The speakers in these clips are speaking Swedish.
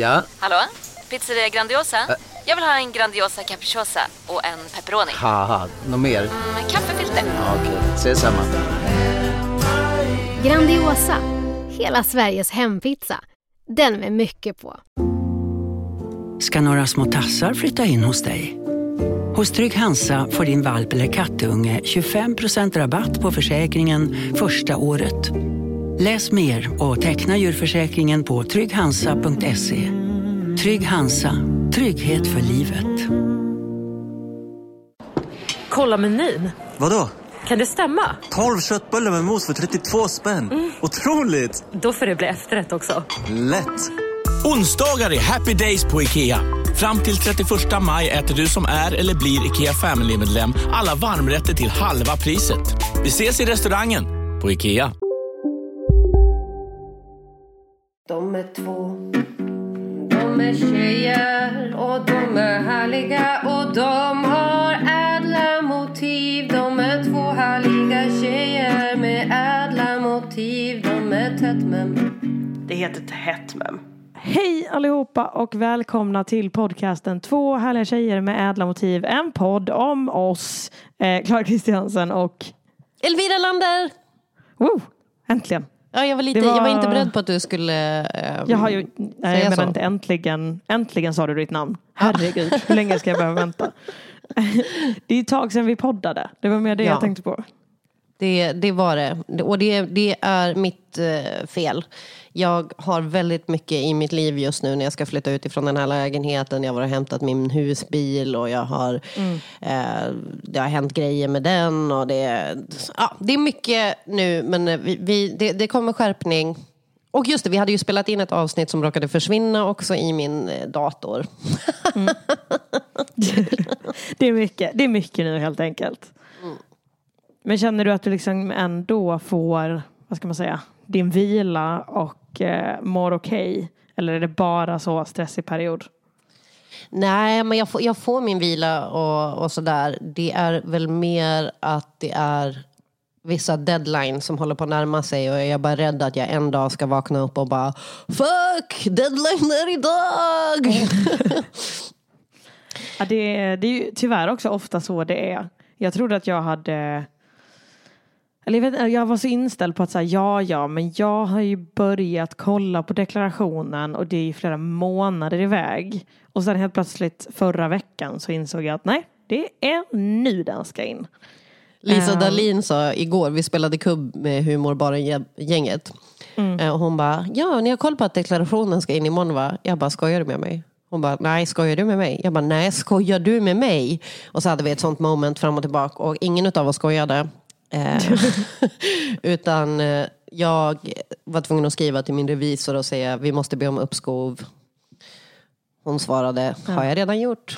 Ja? Hallå? Pizzeria Grandiosa? Jag vill ha en Grandiosa capricciosa och en pepperoni. Haha, något mer? Kaffefilter. Ja, okej, ses samma. Grandiosa, hela Sveriges hempizza. Den med mycket på. Ska några små tassar flytta in hos dig? Hos Trygg Hansa får din valp eller kattunge 25% rabatt på försäkringen första året. Läs mer och teckna djurförsäkringen på trygghansa.se. Trygg Hansa. Trygghet för livet. Kolla menyn. Vadå? Kan det stämma? 12 köttbullar med mos för 32 spänn. Otroligt! Då får det bli efterrätt också. Lätt! Onsdagar är Happy Days på Ikea. Fram till 31 maj äter du som är eller blir Ikea Family-medlem alla varmrätter till halva priset. Vi ses i restaurangen på Ikea. De är två. De är tjejer och de är härliga och de har ädla motiv. De är två härliga tjejer med ädla motiv. De är tättmem. Det heter tättmem. Hej allihopa och välkomna till podcasten Två härliga tjejer med ädla motiv. En podd om oss, Klara Kristiansen och Elvira Lander. Wow, äntligen. Ja, jag var inte beredd på att du skulle jag menar inte äntligen sa du ditt namn. Herregud, hur länge ska jag behöva vänta? Det är ett tag sedan vi poddade. Det var mer det jag tänkte på. Det var det. Och det är mitt fel. Jag har väldigt mycket i mitt liv just nu när jag ska flytta ut ifrån den här lägenheten. Jag har hämtat min husbil och jag har, det har hänt grejer med den. Och det är mycket nu, men det kommer skärpning. Och just det, vi hade ju spelat in ett avsnitt som råkade försvinna också i min dator. Mm. Det är mycket nu helt enkelt. Mm. Men känner du att du liksom ändå får, vad ska man säga, din vila och mår okej? Eller är det bara så stressig period? Nej, men jag får min vila och sådär. Det är väl mer att det är vissa deadlines som håller på att närma sig. Och jag är bara rädd att jag en dag ska vakna upp och bara fuck, deadline är idag! Ja, det är ju tyvärr också ofta så det är. Jag trodde att jag hade... Jag var så inställd på att säga men jag har ju börjat kolla på deklarationen och det är ju flera månader iväg. Och sen helt plötsligt förra veckan så insåg jag att nej, det är nu den ska in. Lisa Dalin sa igår, vi spelade kubb med humorbaren-gänget. Och hon bara, ni har koll på att deklarationen ska in imorgon va? Jag bara, skojar du med mig? Hon bara, nej, skojar du med mig? Jag bara, nej, skojar du med mig? Och så hade vi ett sånt moment fram och tillbaka och ingen utav oss skojade. Utan jag var tvungen att skriva till min revisor och säga vi måste be om uppskov. Hon svarade, har jag redan gjort?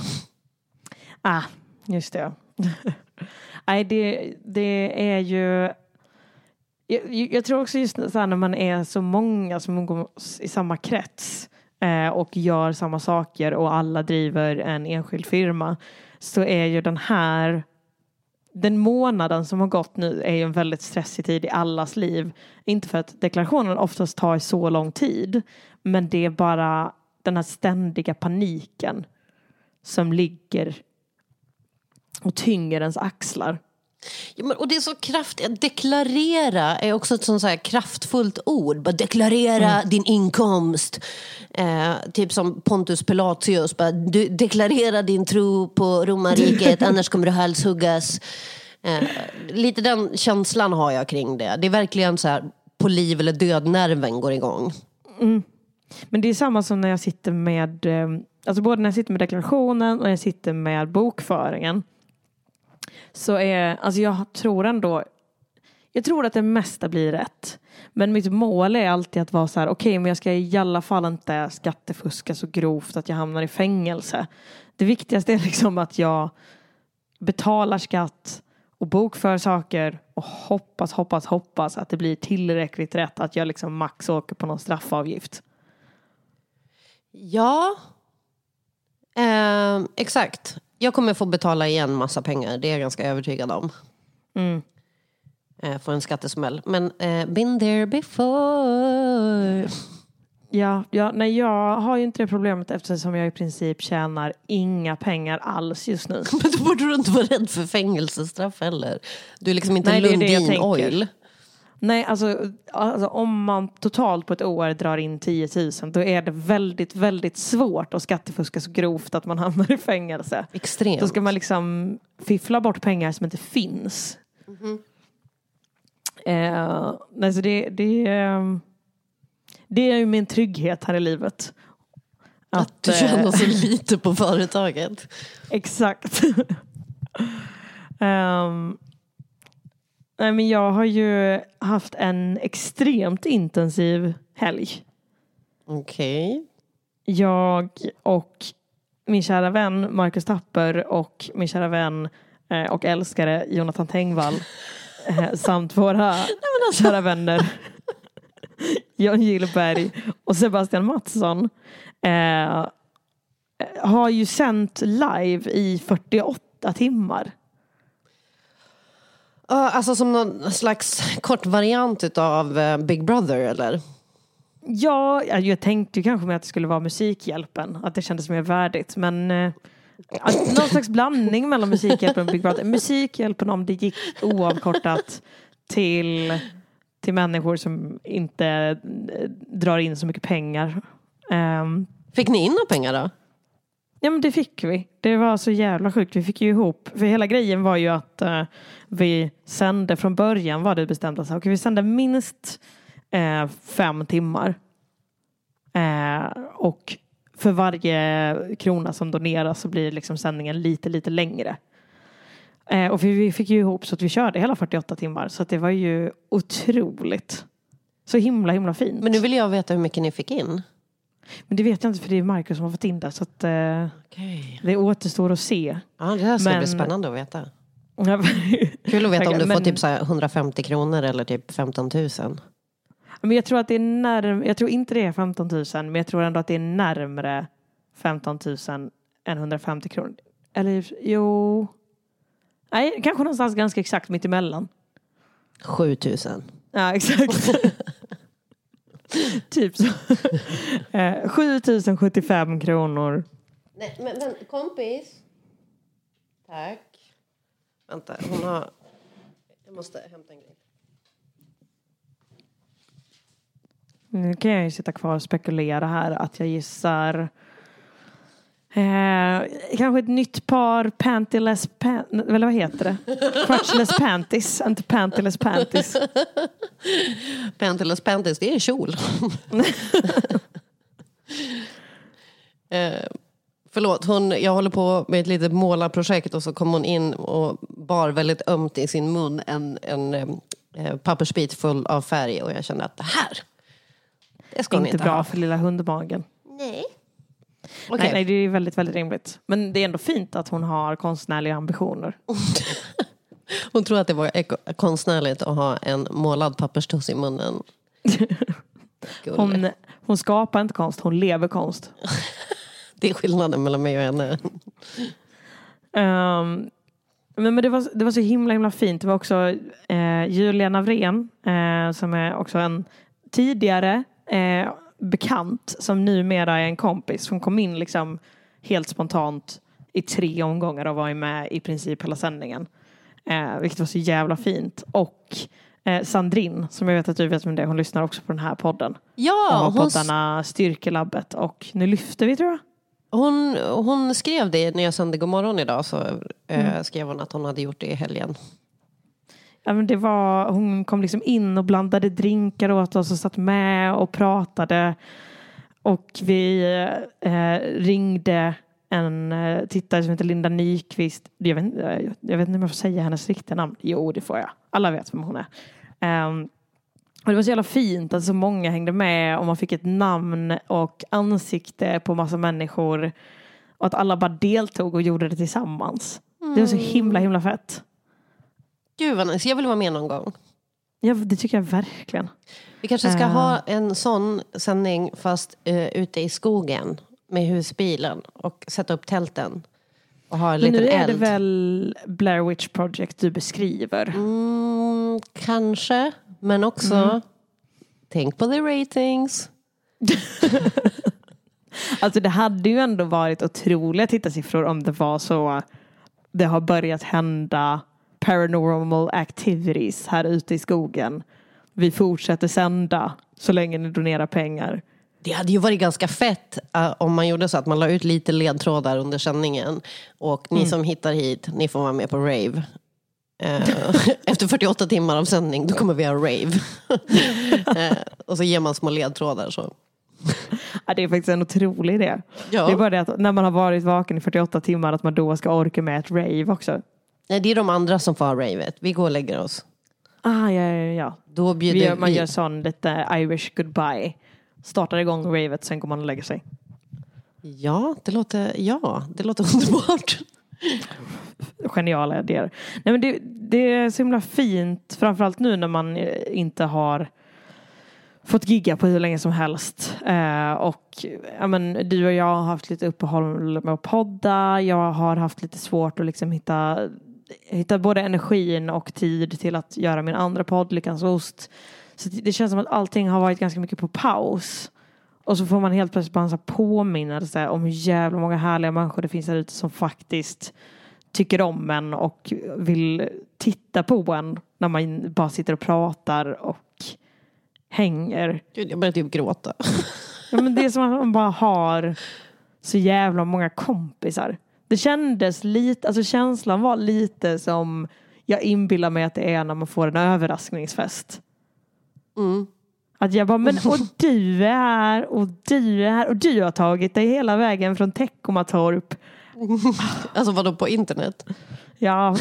Ah, just det. Nej, det är ju... Jag tror också just så här, när man är så många som umgås i samma krets och gör samma saker och alla driver en enskild firma, så är ju den månaden som har gått nu är ju en väldigt stressig tid i allas liv. Inte för att deklarationen oftast tar så lång tid, men det är bara den här ständiga paniken som ligger och tynger ens axlar. Ja, men, och det är så kraftigt. Deklarera är också ett sånt så här kraftfullt ord. Bara deklarera din inkomst. Typ som Pontus Pilatus. Bara, du, deklarera din tro på romarriket, annars kommer du halshuggas. Lite den känslan har jag kring det. Det är verkligen så här på liv eller död nerven går igång. Mm. Men det är samma som när jag sitter med... Alltså både när jag sitter med deklarationen och jag sitter med bokföringen. Så jag tror att det mesta blir rätt. Men mitt mål är alltid att vara så här, okej, men jag ska i alla fall inte skattefuska så grovt att jag hamnar i fängelse. Det viktigaste är liksom att jag betalar skatt och bokför saker och hoppas att det blir tillräckligt rätt, att jag liksom max åker på någon straffavgift. Ja, exakt. Jag kommer få betala igen massa pengar. Det är jag ganska övertygad om. För en skattesmäll. Men been there before. Nej, jag har ju inte det problemet eftersom jag i princip tjänar inga pengar alls just nu. Men då borde du inte vara rädd för fängelsestraff heller. Du är liksom inte Lundin Oil. Nej, alltså om man totalt på ett år drar in 10 000 då är det väldigt, väldigt svårt att skattefuska så grovt att man hamnar i fängelse. Extremt. Då ska man liksom fiffla bort pengar som inte finns. Mm-hmm. Nej, så det är ju min trygghet här i livet. Att du tjänar så lite på företaget. Exakt. Nej, men jag har ju haft en extremt intensiv helg. Okej. Jag och min kära vän Marcus Tapper och min kära vän och älskare Jonathan Tengvall samt våra kära vänner Jon Gilberg och Sebastian Mattsson har ju sänt live i 48 timmar. Alltså som någon slags kort variant utav Big Brother, eller? Ja, jag tänkte ju kanske med att det skulle vara Musikhjälpen. Att det kändes mer värdigt. Men någon slags blandning mellan Musikhjälpen och Big Brother. Musikhjälpen om det gick oavkortat till människor som inte drar in så mycket pengar. Fick ni in några pengar då? Ja, men det fick vi. Det var så jävla sjukt. Vi fick ju ihop. För hela grejen var ju att vi sände från början var det bestämt. Okej, vi sände minst 5 timmar. Och för varje krona som doneras så blir liksom sändningen lite längre. Och vi fick ju ihop så att vi körde hela 48 timmar. Så att det var ju otroligt. Så himla fint. Men nu vill jag veta hur mycket ni fick in. Men det vet jag inte för det är Marcus som har fått in det. Så att det återstår att se. Ja, det här ska bli spännande att veta. Kul att veta om du får typ så här 150 kronor eller typ 15 000. Men jag tror att det är jag tror inte det är 15 000. Men jag tror ändå att det är närmare 15 000 än 150 kronor. Eller jo... Nej, kanske någonstans ganska exakt mitt emellan. 7 000. Ja, exakt. Typ så. 7075 kronor. Nej, men kompis. Tack. Vänta, jag måste hämta en grej. Nu kan jag ju sitta kvar och spekulera här att jag gissar... kanske ett nytt par pantyless eller vad heter det? Crotchless panties, inte pantyless panties. Pantyless panties, det är en kjol. Förlåt, jag håller på med ett litet målarprojekt och så kom hon in och bar väldigt ömt i sin mun en pappersbit full av färg och jag kände att det här det ska inte bra ha. För lilla hundmagen. Nej. Okay. Nej, det är väldigt rimligt. Men det är ändå fint att hon har konstnärliga ambitioner. Hon tror att det var konstnärligt att ha en målad papperstuss i munnen. Hon skapar inte konst, hon lever konst. Det är skillnaden mellan mig och henne. Men det var så himla fint. Det var också Julia Navren som är också en tidigare... bekant som numera är en kompis som kom in liksom helt spontant i 3 omgångar och var med i princip hela sändningen. Vilket var så jävla fint. Och Sandrin, som jag vet att du vet om det, hon lyssnar också på den här podden. Ja, hon... poddarna Styrkelabbet och Nu lyfter vi, tror jag. Hon skrev det när jag sände Godmorgon idag så skrev hon att hon hade gjort det i helgen. Ja, men hon kom liksom in och blandade drinkar åt oss och satt med och pratade. Och vi ringde en tittare som heter Linda Nyqvist. Jag vet inte om jag får säga hennes riktiga namn. Jo, det får jag. Alla vet vem hon är. Och det var så jävla fint att så många hängde med. Och man fick ett namn och ansikte på massa människor. Och att alla bara deltog och gjorde det tillsammans. Mm. Det var så himla fett. Gud vad nice. Jag vill vara med någon gång. Ja, det tycker jag verkligen. Vi kanske ska ha en sån sändning fast ute i skogen med husbilen och sätta upp tälten och ha en liten eld. Nu är det väl Blair Witch Project du beskriver? Kanske, men också tänk på the ratings. Alltså det hade ju ändå varit otroliga tittarsiffror om det var så. Det har börjat hända paranormal activities här ute i skogen. Vi fortsätter sända så länge ni donerar pengar. Det hade ju varit ganska fett om man gjorde så att man la ut lite ledtrådar under sändningen. Och ni som hittar hit, ni får vara med på rave. Efter 48 timmar av sändning, då kommer vi ha rave. Och så ger man små ledtrådar så. Ja, det är faktiskt en otrolig idé. Ja. Det är bara det att när man har varit vaken i 48 timmar att man då ska orka med ett rave också. Nej, det är de andra som får ha ravet. Vi går och lägger oss. Ah, ja. Då bjuder man gör sån lite Irish goodbye. Startar igång ravet, sen går man och lägger sig. Ja, det låter underbart. Geniala idéer. Nej, men det är så himla fint. Framförallt nu när man inte har fått gigga på hur länge som helst. Och ja, men, du och jag har haft lite uppehåll med att podda. Jag har haft lite svårt att liksom hitta både energin och tid till att göra min andra podd, Lyckans Ost. Så det känns som att allting har varit ganska mycket på paus. Och så får man helt plötsligt bara påminnelse om hur jävla många härliga människor det finns här ute som faktiskt tycker om en och vill titta på en när man bara sitter och pratar och hänger. Gud, jag börjar typ gråta. Ja, men det är som att man bara har så jävla många kompisar. Det kändes lite, alltså känslan var lite som jag inbillar mig att det är när man får en överraskningsfest. Mm. Att jag bara, men och du är här, och du är här, och du har tagit dig hela vägen från Teckomatorp. Alltså vadå, på internet? Ja,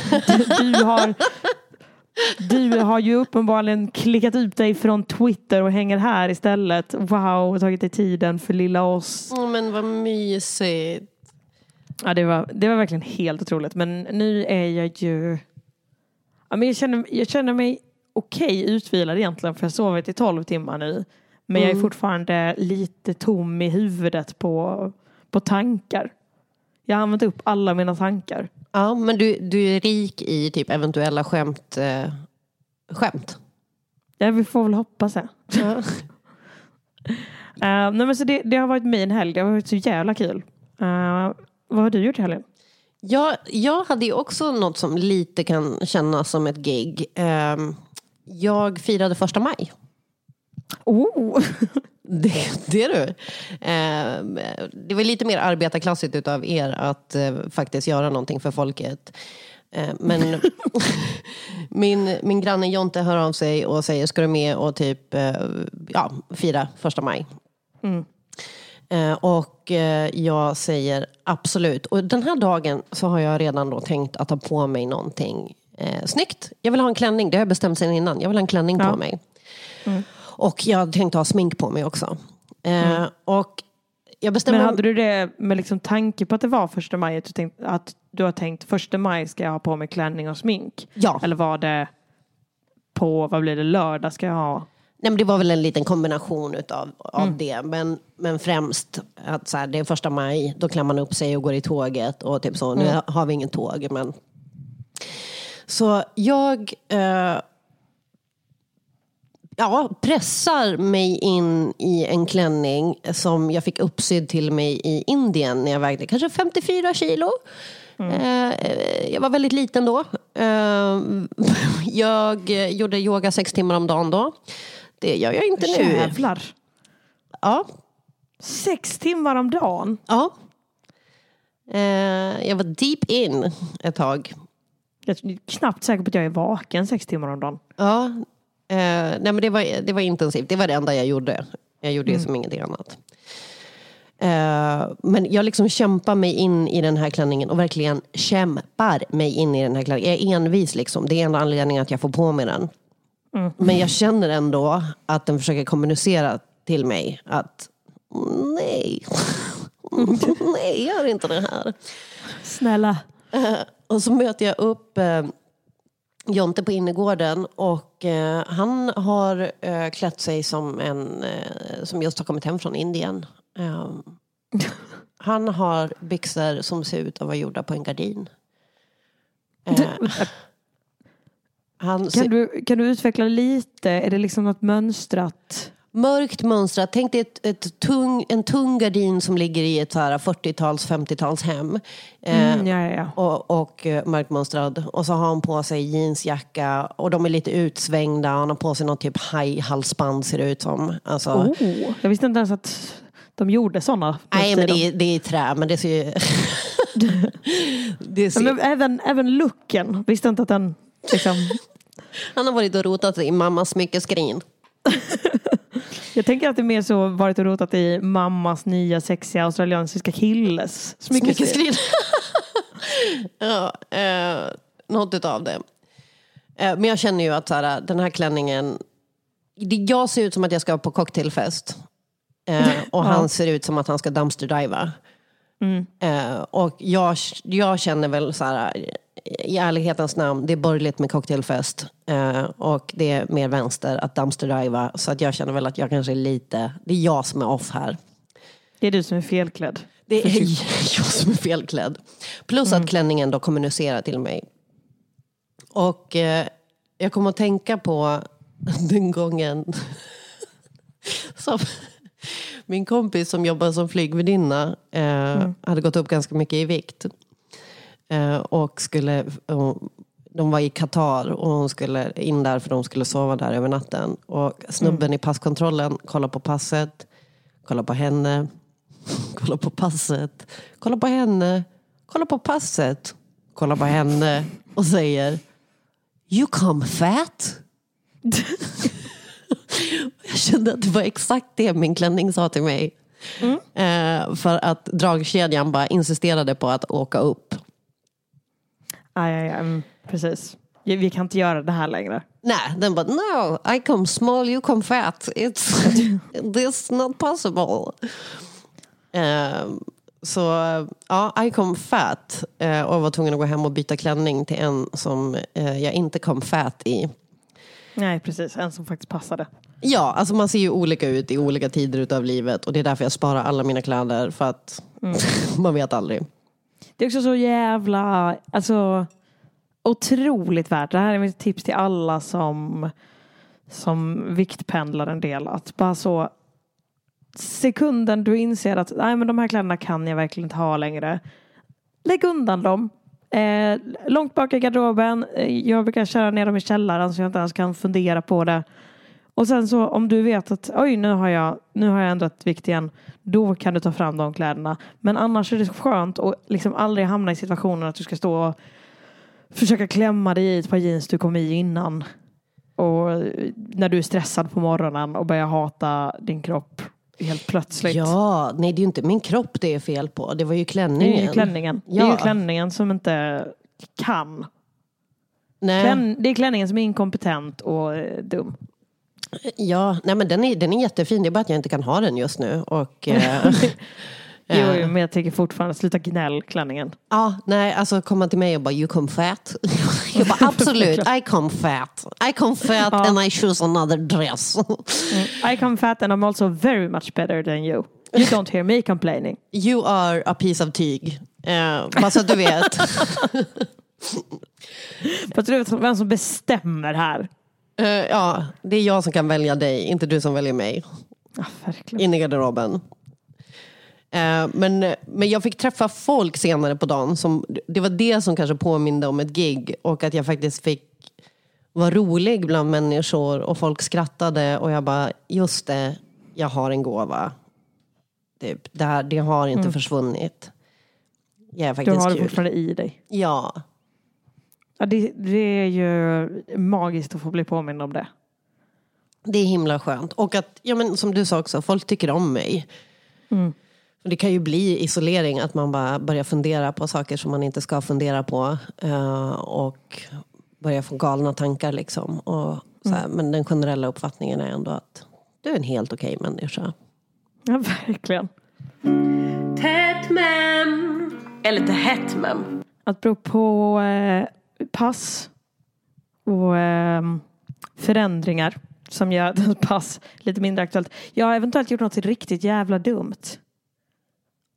du har ju uppenbarligen klickat ut dig från Twitter och hänger här istället. Wow, tagit dig tiden för lilla oss. Oh, men vad mysigt. Ja, det var verkligen helt otroligt. Men nu är jag ju... Ja, men jag känner mig okej utvilad egentligen, för jag har sovit i 12 timmar nu. Men jag är fortfarande lite tom i huvudet på tankar. Jag har använt upp alla mina tankar. Ja, men du är rik i typ eventuella skämt. Ja, vi får väl hoppas det. Ja. Nej, men så det har varit min helg. Det har varit så jävla kul. Vad har du gjort i helgen? Jag hade ju också något som lite kan kännas som ett gig. Jag firade 1 maj. Oh! Det är du. Det var lite mer arbetarklassigt utav er att faktiskt göra någonting för folket. Men min granne Jonte hör av sig och säger, ska du med och typ fira 1 maj? Mm. Och jag säger absolut. Och den här dagen så har jag redan då tänkt att ta på mig någonting snyggt. Jag vill ha en klänning, det har jag bestämt sedan innan. Jag vill ha en klänning på mig. Mm. Och jag tänkte ha smink på mig också. Och jag bestämde... Men hade du det med liksom tanke på att det var 1 maj? Att du har tänkt 1 maj ska jag ha på mig klänning och smink? Ja. Eller var det på, vad blir det, lördag ska jag ha? Nej, men det var väl en liten kombination av det. Men främst att så här, det är 1 maj, då klär man upp sig och går i tåget. Och typ så, nu har vi ingen tåg. Men... Så jag... pressar mig in i en klänning som jag fick uppsydd till mig i Indien när jag vägde kanske 54 kilo. Jag var väldigt liten då. Jag gjorde yoga 6 timmar om dagen då. Det gör jag inte nu. Jävlar. Ja. 6 timmar om dagen? Ja. Jag var deep in ett tag. Jag är knappt säker på att jag är vaken 6 timmar om dagen. Ja. Nej, men det var intensivt. Det var det enda jag gjorde. Jag gjorde det som ingenting annat. Men jag liksom kämpar mig in i den här klänningen. Och verkligen kämpar mig in i den här klänningen. Jag är envis liksom. Det är enda anledningen att jag får på mig den. Mm. Men jag känner ändå att den försöker kommunicera till mig. Att nej. Nej, gör inte det här. Snälla. Och så möter jag upp... Jonte på innergården och han har klätt sig som en som just har kommit hem från Indien. Han har byxor som ser ut att vara gjorda på en gardin. Kan du utveckla lite? Är det liksom något mönstrat? mörkt mönstrat. Tänk dig en tung gardin som ligger i ett så här 40-tals, 50-tals hem. Och mörkmönstrad. Och så har han på sig jeansjacka. Och de är lite utsvängda. Han har på sig någon typ hajhalsband ser det ut som. Alltså, jag visste inte ens att de gjorde sådana. Nej, men det är trä. Men det ser ju... det ser... Men även looken. Visste inte att den... Liksom... Han har varit och rotat i mammas smyckeskrin. Jag tänker att det är mer så varit och rotat i mammas nya sexiga australiensiska killes smyckeskrin. Något utav det. Men jag känner ju att så här, den här klänningen... Jag ser ut som att jag ska på cocktailfest. Och han ser ut som att han ska dumpsterdiva. Mm. Och jag känner väl så här... I ärlighetens namn, det är borgerligt med cocktailfest och det är mer vänster att dumpsterdiva, så att jag känner väl att jag kanske är lite, det är jag som är off här. Det är du som är felklädd. Det är jag som är felklädd. Plus att klänningen då kommunicerar till mig. Och jag kommer att tänka på den gången som min kompis som jobbar som flygvärdinna hade gått upp ganska mycket i vikt. Och de var i Qatar och hon skulle in där för de skulle sova där över natten. Och snubben i passkontrollen kollar på passet, kollar på henne, kollar på passet, kollar på henne, kollar på passet, kollar på henne och säger "You come fat?" Jag kände att det var exakt det min klänning sa till mig. För att dragkedjan bara insisterade på att åka upp. Ja, precis. Vi kan inte göra det här längre. Nej, den bara, no, I come small, you come fat. It's not possible. I come fat. Och var tvungen att gå hem och byta klänning till en som jag inte kom fat i. Nej, precis. En som faktiskt passade. Ja, alltså man ser ju olika ut i olika tider utav livet. Och det är därför jag sparar alla mina kläder. För att man vet aldrig. Det är också så jävla, alltså, otroligt värt. Det här är mitt tips till alla som viktpendlar en del. Att bara så, sekunden du inser att nej, men de här kläderna kan jag verkligen inte ha längre. Lägg undan dem. Långt bak i garderoben. Jag brukar köra ner dem i källaren så jag inte ens kan fundera på det. Och sen så om du vet att oj, nu har jag ändrat vikt igen, då kan du ta fram de kläderna. Men annars är det skönt att liksom aldrig hamna i situationen att du ska stå och försöka klämma dig i ett par jeans du kom i innan. Och när du är stressad på morgonen och börjar hata din kropp helt plötsligt. Ja, nej, det är ju inte min kropp det är fel på. Det var ju klänningen. Det är ju klänningen, ja. Det är ju klänningen som inte kan. Nej. Det är klänningen som är inkompetent och dum. Ja, nej, men den är jättefin. Det är bara att jag inte kan ha den just nu. Och, jo, men jag tänker fortfarande sluta gnäll klänningen. Ja, nej, alltså komma till mig och bara, you come fat. Jag bara, absolut, I come fat. I come fat and I choose another dress. I come fat and I'm also very much better than you. You don't hear me complaining. You are a piece of tyg. Bara så att du vet. Fast du vet vem som bestämmer här. Ja, det är jag som kan välja dig, inte du som väljer mig. Ja, verkligen. In i garderoben. Men jag fick träffa folk senare på dagen. Det var det som kanske påminde om ett gig. Och att jag faktiskt fick vara rolig bland människor. Och folk skrattade. Och jag bara, just det, jag har en gåva. Det har inte försvunnit. Jag är faktiskt du har det fortfarande i dig. Ja. Ja, det är ju magiskt att få bli påmind om det. Det är himla skönt. Och att, ja, men som du sa också, folk tycker om mig. Det kan ju bli isolering att man bara börjar fundera på saker som man inte ska fundera på. Och börjar få galna tankar liksom. Och så här, men den generella uppfattningen är ändå att du är en helt okej människa. Ja, verkligen. Tätt mem! Eller inte hett mem. Att bero på... pass och förändringar som gör pass lite mindre aktuellt. Jag har eventuellt gjort något riktigt jävla dumt.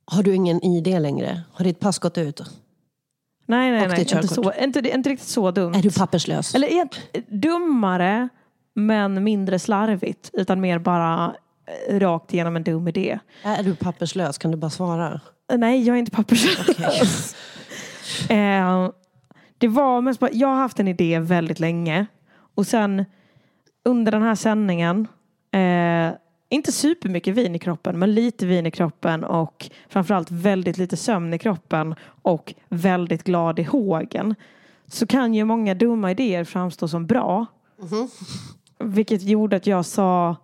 Har du ingen ID längre? Har ditt pass gått ut? Nej. Inte riktigt så dumt. Är du papperslös? Eller dummare men mindre slarvigt, utan mer bara rakt igenom en dum idé. Är du papperslös? Kan du bara svara? Nej, jag är inte papperslös. Okay. Det var mest bara, jag har haft en idé väldigt länge. Och sen under den här sändningen, inte supermycket vin i kroppen, men lite vin i kroppen och framförallt väldigt lite sömn i kroppen och väldigt glad i hågen, så kan ju många dumma idéer framstå som bra. Mm-hmm. Vilket gjorde att jag sa,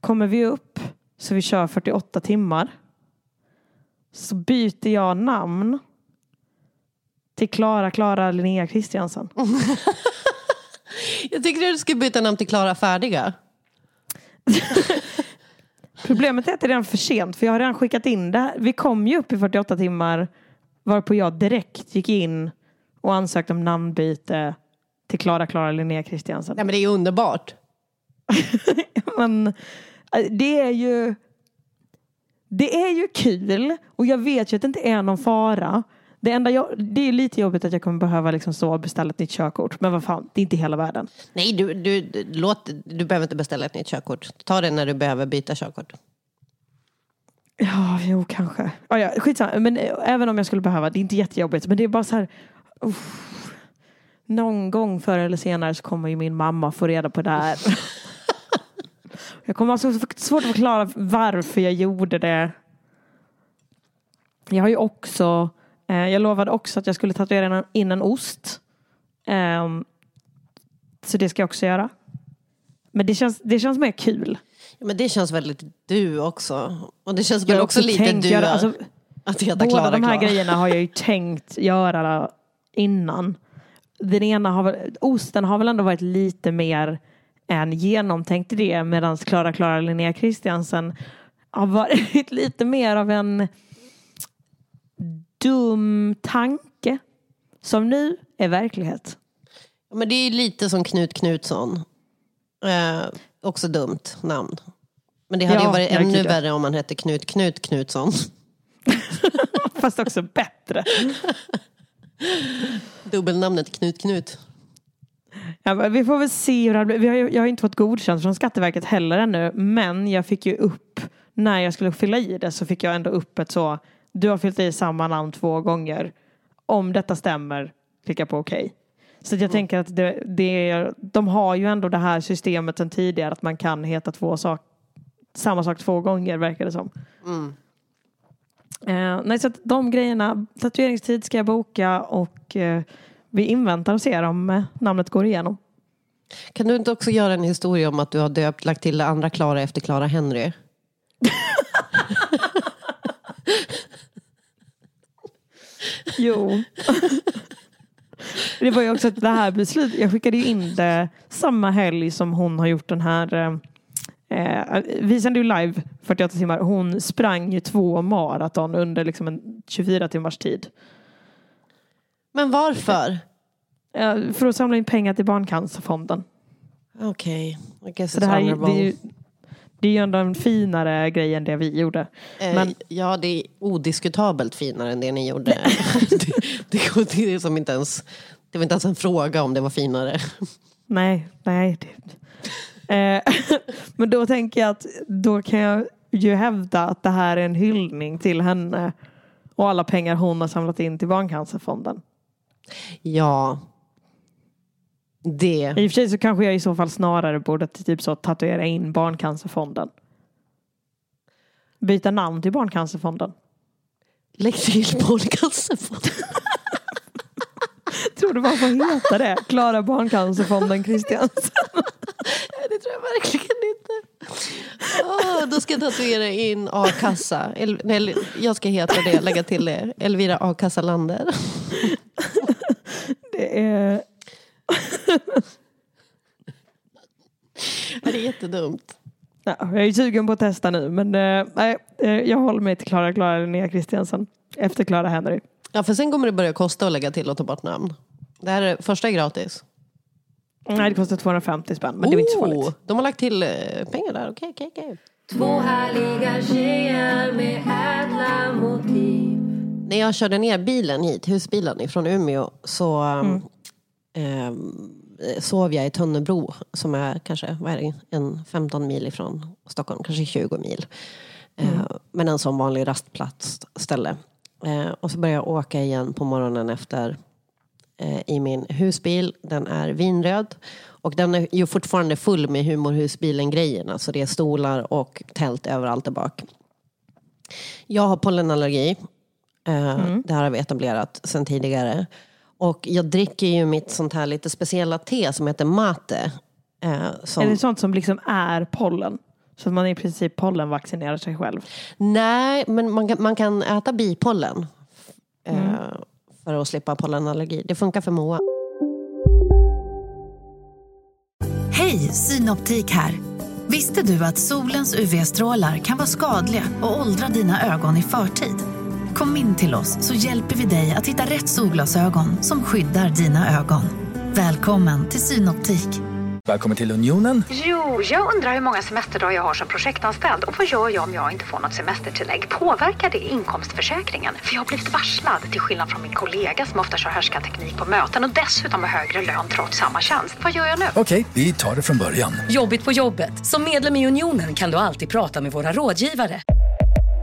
kommer vi upp så vi kör 48 timmar. Så byter jag namn till Klara Linnea Kristiansen. Jag tycker du ska byta namn till Klara Färdiga. Problemet är att det är redan för sent, för jag har redan skickat in det här. Vi kom ju upp i 48 timmar, varpå jag direkt gick in och ansökte om namnbyte till Klara Linnea Kristiansen. Nej, men det är ju underbart. Men det är ju kul, och jag vet ju att det inte är någon fara. Det är lite jobbigt att jag kommer behöva liksom så beställa ett nytt körkort. Men vad fan, det är inte hela världen. Nej, du behöver inte beställa ett nytt körkort. Ta det när du behöver byta körkort. Ja, jo, kanske. Ja, skitsamma. Men även om jag skulle behöva, det är inte jättejobbigt. Men det är bara så här... någon gång förr eller senare så kommer ju min mamma få reda på det här. Jag kommer alltså svårt att förklara varför jag gjorde det. Jag har ju också... jag lovade också att jag skulle tatuera in en ost. Så det ska jag också göra. Men det känns mer kul. Ja, men det känns väldigt du också. Och det känns väl också lite du göra, alltså, att heta Klara. De här grejerna har jag ju tänkt göra innan. Den ena osten har väl ändå varit lite mer än genomtänkt i det. Medan Klara Linnea Kristiansen har varit lite mer av en... dum tanke som nu är verklighet. Ja, men det är ju lite som Knut Knutsson. Också dumt namn. Men det hade ju varit ännu värre om man hette Knut Knutsson. Fast också bättre. Dubbelnamnet Knut. Ja, men vi får väl se hur det blir. Jag har inte fått godkänt från Skatteverket heller ännu. Men jag fick ju upp, när jag skulle fylla i det så fick jag ändå upp ett så... Du har fyllt i samma namn 2 gånger. Om detta stämmer, klicka på okej. Så jag tänker att de har ju ändå det här systemet sedan tidigare. Att man kan heta samma sak 2 gånger, verkar det som. Mm. Nej, så att de grejerna, tatueringstid ska jag boka. Och vi inväntar och ser om namnet går igenom. Kan du inte också göra en historia om att du har lagt till det andra Klara efter Klara Henry? Jo. Det var ju också det här beslutet. Jag skickade ju in det samma helg som hon har gjort den här. Vi sände ju live 48 timmar. Hon sprang ju 2 maraton under liksom en 24 timmars tid. Men varför? För att samla in pengar till Barncancerfonden. Okej. Okay. I guess it's honorable. Det är ju ändå en finare grej än det vi gjorde. Men... Ja, det är odiskutabelt finare än det ni gjorde. det är som inte ens... Det var inte ens en fråga om det var finare. Nej. Men då tänker jag att... Då kan jag ju hävda att det här är en hyllning till henne. Och alla pengar hon har samlat in till Barncancerfonden. Ja... Det. I och för sig så kanske jag i så fall snarare borde typ så tatuera in Barncancerfonden. Byta namn till Barncancerfonden. Lägg till Barncancerfonden. Tror du vad man heter det? Klara Barncancerfonden Kristiansen. Det tror jag verkligen inte. Då ska jag tatuera in A-kassa. Jag ska heta det, lägga till det. Elvira A-kassa Lander. Det är... Det är jättedumt. Ja, jag är sugen på att testa nu. Men nej, jag håller mig till Klara Linnea Kristiansen efter Klara Henry. Ja, för sen kommer det börja kosta att lägga till och ta bort namn. Det här är första gratis. Nej, det kostar 250 spänn. Men det är inte så farligt. De har lagt till pengar där. Okej. 2 härliga tjejer med ädla motiv. När jag körde ner bilen hit, husbilen ifrån Umeå, så... sov jag i Tönnebro som är kanske en 15 mil ifrån Stockholm, kanske 20 mil. Men en sån vanlig rastplats ställe. Och så började jag åka igen på morgonen efter i min husbil. Den är vinröd. Och den är ju fortfarande full med humorhusbilen-grejerna. Så det är stolar och tält överallt där bak. Jag har pollenallergi. Det här har vi etablerat sedan tidigare. Och jag dricker ju mitt sånt här lite speciella te som heter mate. Är det sånt som liksom är pollen? Så att man i princip pollenvaccinerar sig själv? Nej, men man kan äta bipollen. För att slippa pollenallergi. Det funkar för Moa. Hej, Synoptik här. Visste du att solens UV-strålar kan vara skadliga och åldra dina ögon i förtid? Kom in till oss så hjälper vi dig att hitta rätt solglasögon som skyddar dina ögon. Välkommen till Synoptik. Välkommen till Unionen. Jo, jag undrar hur många semesterdagar jag har som projektanställd. Och vad gör jag om jag inte får något semestertillägg? Påverkar det inkomstförsäkringen? För jag har blivit varslad, till skillnad från min kollega som ofta kör härskarteknik på möten. Och dessutom har högre lön trots samma tjänst. Vad gör jag nu? Okej, vi tar det från början. Jobbigt på jobbet. Som medlem i Unionen kan du alltid prata med våra rådgivare.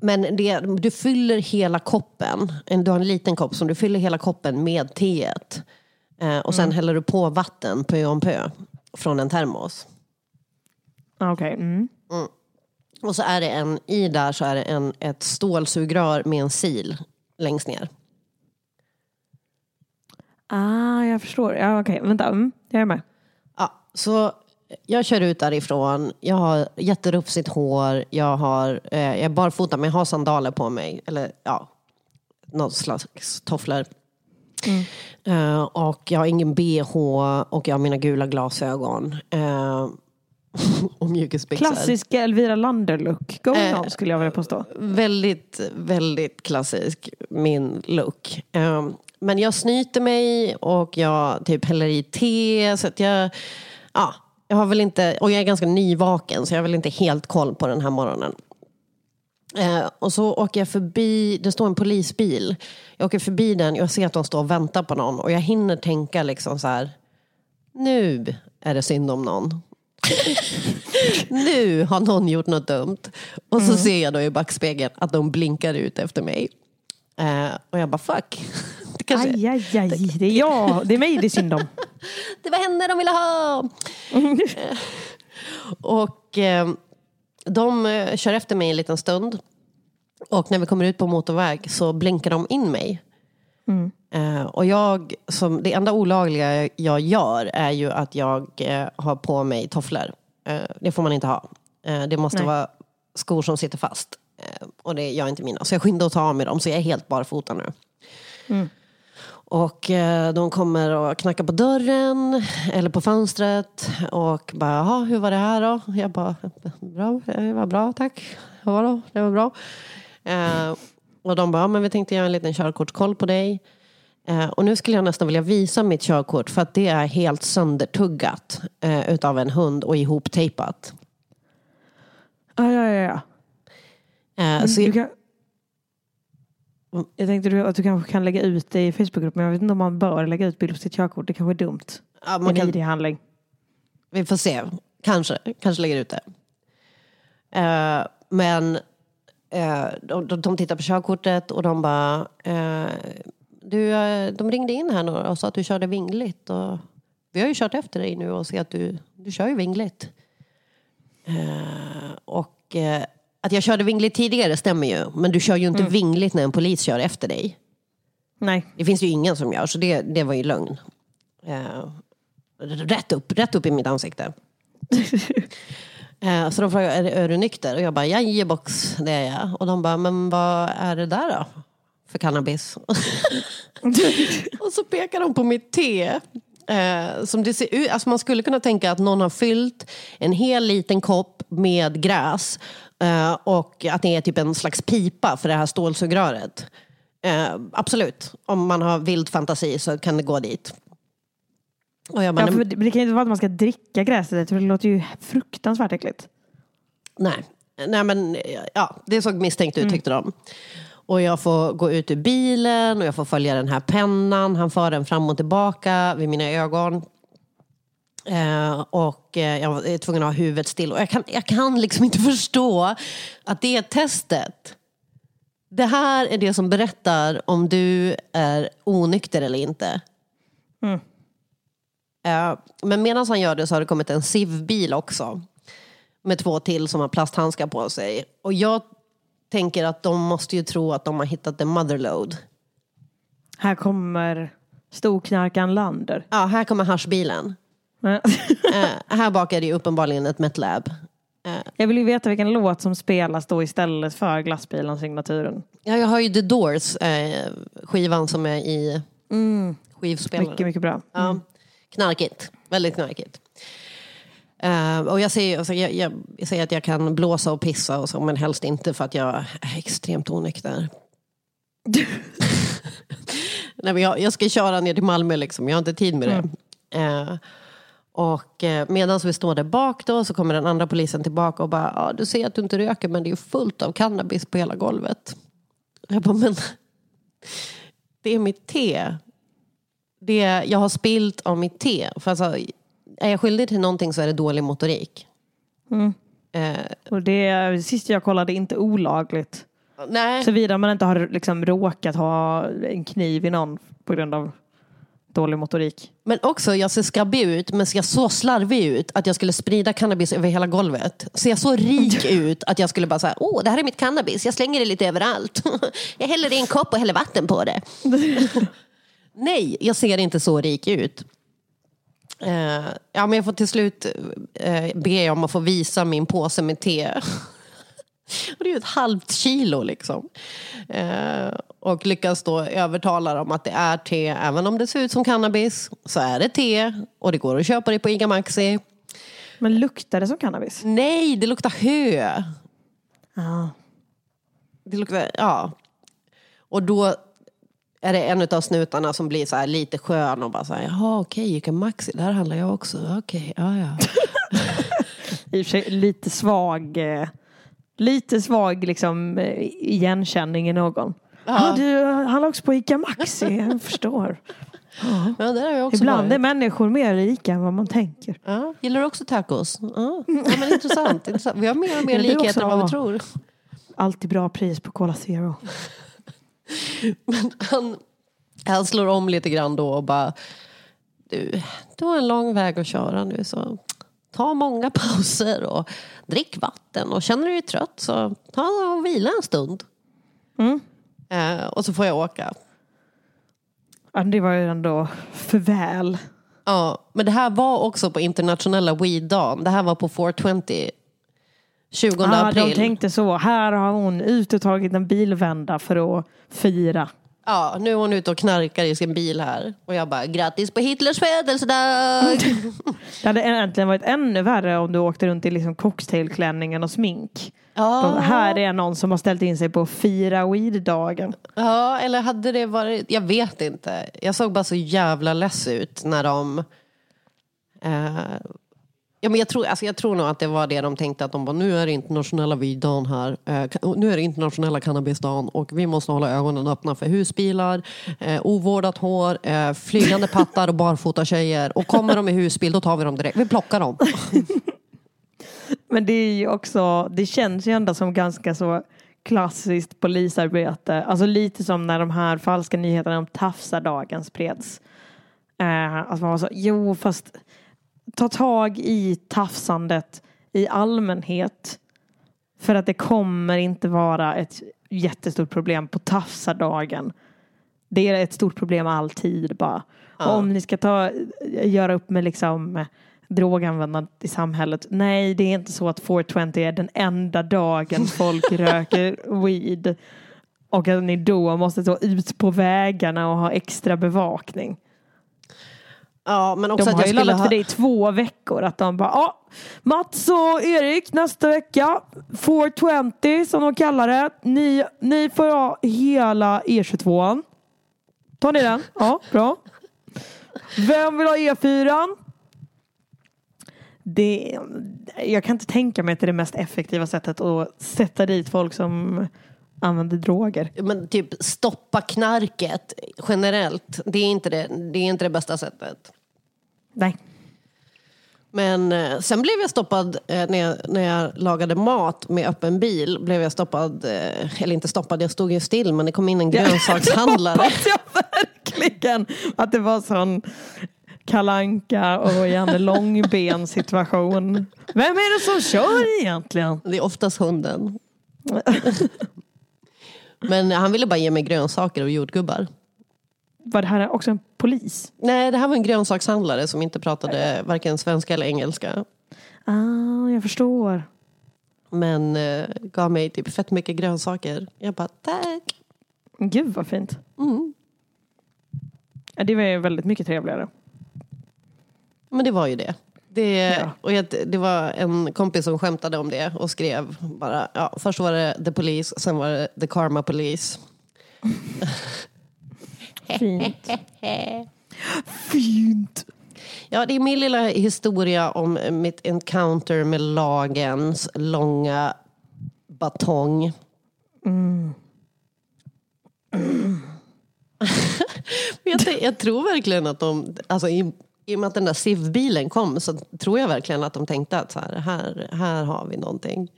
Men du fyller hela koppen. Du har en liten kopp som du fyller hela koppen med teet. Och sen häller du på vatten pö om pö från en termos. Okej. Och så är det ett stålsugrör med en sil längst ner. Jag förstår. Ja, okej. Vänta. Jag är med. Ja, så jag kör ut därifrån. Jag har jätterufsigt hår. Jag är barfota, men jag har sandaler på mig. Eller ja, någon slags tofflor. Och jag har ingen BH och jag har mina gula glasögon. Och mjukisbyxor. Klassisk Elvira Lander look. Godmorgon skulle jag vilja påstå. Väldigt, väldigt klassisk min look. Men jag snyter mig och jag typ häller i te så att jag har väl inte, och jag är ganska nyvaken så jag har väl inte helt koll på den här morgonen. Och så åker jag förbi, det står en polisbil. Jag åker förbi den, jag ser att de står och väntar på någon och jag hinner tänka liksom så här: nu är det synd om någon. Nu har någon gjort något dumt. Och så ser jag då i backspegeln att de blinkar ut efter mig. Och jag bara fuck. Det är jag. Det är mig det är synd om. Det var henne de ville ha. Och de kör efter mig en liten stund. Och när vi kommer ut på motorväg så blinkar de in mig. Och det enda olagliga jag gör är ju att jag har på mig tofflor. Det får man inte ha. Det måste vara skor som sitter fast. Och det gör inte mina. Så jag skyndar att ta av mig dem. Så jag är helt barfota nu. Och de kommer och knackar på dörren. Eller på fönstret. Och bara, jaha, hur var det här då? Jag bara, bra, det var bra, tack. Vadå, det var bra. Och de bara, men vi tänkte göra en liten körkortskoll på dig. Och nu skulle jag nästan vilja visa mitt körkort. För att det är helt söndertuggat utav en hund och ihoptejpat. Ja. Jag tänkte att du kanske kan lägga ut det i Facebookgruppen. Men jag vet inte om man bör lägga ut bild på sitt körkort. Det kanske är dumt. Ja, man kan... handling. Vi får se. Kanske lägger ut det. Men... De tittar på körkortet och de bara de ringde in här några och sa att du körde vingligt och vi har ju kört efter dig nu och ser att du kör ju vingligt och att jag körde vingligt tidigare stämmer ju, men du kör ju inte vingligt när en polis kör efter dig. Nej. Det finns ju ingen som gör, så det var ju lögn. Rätt upp i mitt ansikte. Så de frågar, är du nykter? Och jag bara, jag ger box, det är jag. Och de bara, men vad är det där då? För cannabis. Och så pekar de på mitt te. Som det ser ut, alltså man skulle kunna tänka att någon har fyllt en hel liten kopp med gräs och att det är typ en slags pipa för det här stålsugröret. Absolut, om man har vild fantasi så kan det gå dit. Och jag bara, ja, det kan inte vara att man ska dricka gräset, det låter ju fruktansvärt äckligt. Nej, men ja, det såg misstänkt ut tyckte de. Och jag får gå ut ur bilen och jag får följa den här pennan. Han för den fram och tillbaka vid mina ögon. Och jag är tvungen att ha huvudet still. Och jag kan liksom inte förstå att det är testet. Det här är det som berättar om du är onykter eller inte. Mm. Men medan han gör det så har det kommit en SIV-bil också. Med 2 till som har plasthandskar på sig. Och jag tänker att de måste ju tro att de har hittat en motherlode. Här kommer storknarkan Lander. Ja, här kommer haschbilen. Här bak är det ju uppenbarligen ett metlab. Jag vill ju veta vilken låt som spelas då istället för glassbilens signaturen. Ja, jag har ju The Doors skivan som är i skivspelaren. Mycket bra. Ja, knarkigt, väldigt knarkigt. Och jag säger att jag kan blåsa och pissa och så, men helst inte för att jag är extremt onykter. Nej, men jag ska köra ner till Malmö liksom. Jag har inte tid med det. Och medan vi står där bak då, så kommer den andra polisen tillbaka och bara, ja, du ser att du inte röker, men det är ju fullt av cannabis på hela golvet. Jag bara, men det är mitt te. Jag har spillt av mitt te. För alltså, är jag skyldig till någonting så är det dålig motorik. Och det sist jag kollade inte olagligt. Nej. Såvida man inte har liksom råkat ha en kniv i någon på grund av dålig motorik. Men också, jag ser skabbig ut, men ser jag så slarvig ut att jag skulle sprida cannabis över hela golvet? Ser jag så rik ut att jag skulle bara säga, det här är mitt cannabis, jag slänger det lite överallt. Jag häller i en kopp och häller vatten på det. Nej, jag ser inte så rik ut. Ja, men jag får till slut be om att få visa min påse med te. Och det är ju ett halvt kilo liksom. Och lyckas då övertala dem att det är te. Även om det ser ut som cannabis så är det te. Och det går att köpa det på Ica Maxi. Men luktar det som cannabis? Nej, det luktar hö. Ja. Det luktar, ja. Och då är det en av snutarna som blir så här lite skön och bara så här, jaha, okej, Ica Maxi, där handlar jag också. Okej, ja. I och för sig lite svag liksom igenkänning i någon. Ja, du handlar också på Ica Maxi, jag förstår. Ja, där har jag också ibland är människor mer lika än vad man tänker. Ja, gillar du också tacos? Ja, men intressant. Vi har mer och mer likheter än vad vi tror. Alltid bra pris på Cola Zero. Men han slår om lite grann då och bara, du har en lång väg att köra nu, så ta många pauser och drick vatten, och känner du dig trött så ta och vila en stund. Och så får jag åka. Ja, det var ju ändå för väl. Ja, men det här var också på internationella weed-dagen. Det här var på 420. 20 april. Ja, de tänkte så. Här har hon ut och tagit en bilvända för att fira. Ja, nu är hon ute och knarkar i sin bil här. Och jag bara, grattis på Hitlers födelsedag! Det hade egentligen varit ännu värre om du åkte runt i liksom cocktailklänningen och smink. Ja. Här är någon som har ställt in sig på att fira weed-dagen. Ja, eller hade det varit... Jag vet inte. Jag såg bara så jävla less ut när de... Ja, men jag tror nog att det var det de tänkte, att de bara, nu är det internationella weed-dagen här, nu är det internationella cannabisdagen och vi måste hålla ögonen öppna för husbilar, ovårdat hår, flygande pattar och barfota tjejer, och kommer de i husbil då tar vi dem direkt, vi plockar dem. Men det är ju också, det känns ju ändå som ganska så klassiskt polisarbete, alltså lite som när de här falska nyheterna om tafsardagen spreds, alltså man var så, jo fast ta tag i tafsandet i allmänhet, för att det kommer inte vara ett jättestort problem på tafsardagen. Det är ett stort problem alltid bara. Ja. Om ni ska göra upp med liksom droganvändandet i samhället. Nej, det är inte så att 420 är den enda dagen folk röker weed. Och att ni då måste stå ut på vägarna och ha extra bevakning. Ja, men också de har att jag ju laddat för dig 2 veckor. Att de bara, Mats och Erik nästa vecka. 420 som de kallar det. Ni får ha hela E22. Tar ni den? Ja, bra. Vem vill ha E4? Jag kan inte tänka mig att det är det mest effektiva sättet att sätta dit folk som använder droger. Men typ stoppa knarket generellt. Det är inte det bästa sättet. Nej. Men sen blev jag stoppad när jag lagade mat med öppen bil. Blev jag stoppad, eller inte stoppad, jag stod ju still. Men det kom in en grönsakshandlare. Det jag verkligen att det var sån Kalanka och Janne Långben situation. Vem är det som kör egentligen? Det är oftast hunden. Men han ville bara ge mig grönsaker och jordgubbar. Var det här också en polis? Nej, det här var en grönsakshandlare som inte pratade varken svenska eller engelska. Ah, jag förstår. Men gav mig typ fett mycket grönsaker. Jag bara, tack. Gud, vad fint. Mm. Ja, det var ju väldigt mycket trevligare. Men det var ju det. Det var en kompis som skämtade om det och skrev bara, först var det The Police, sen var det The Karma Police. Fint. Ja, det är min lilla historia om mitt encounter med lagens långa batong. Mm. jag tror verkligen att de... Alltså, i och med att den där SIV-bilen kom så tror jag verkligen att de tänkte att så här har vi någonting.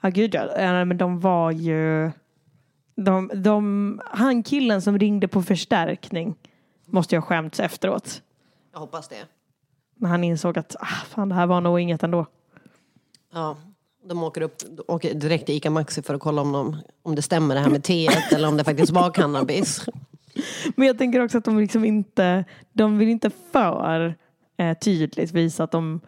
Ja, gud, men de var ju... Han killen som ringde på förstärkning måste jag skämts efteråt. Jag hoppas det. Men han insåg att det här var nog inget ändå. Ja, de åker direkt till Ica Maxi för att kolla om det stämmer det här med teet eller om det faktiskt var cannabis. Men jag tänker också att de liksom inte... De vill inte för tydligt visa att de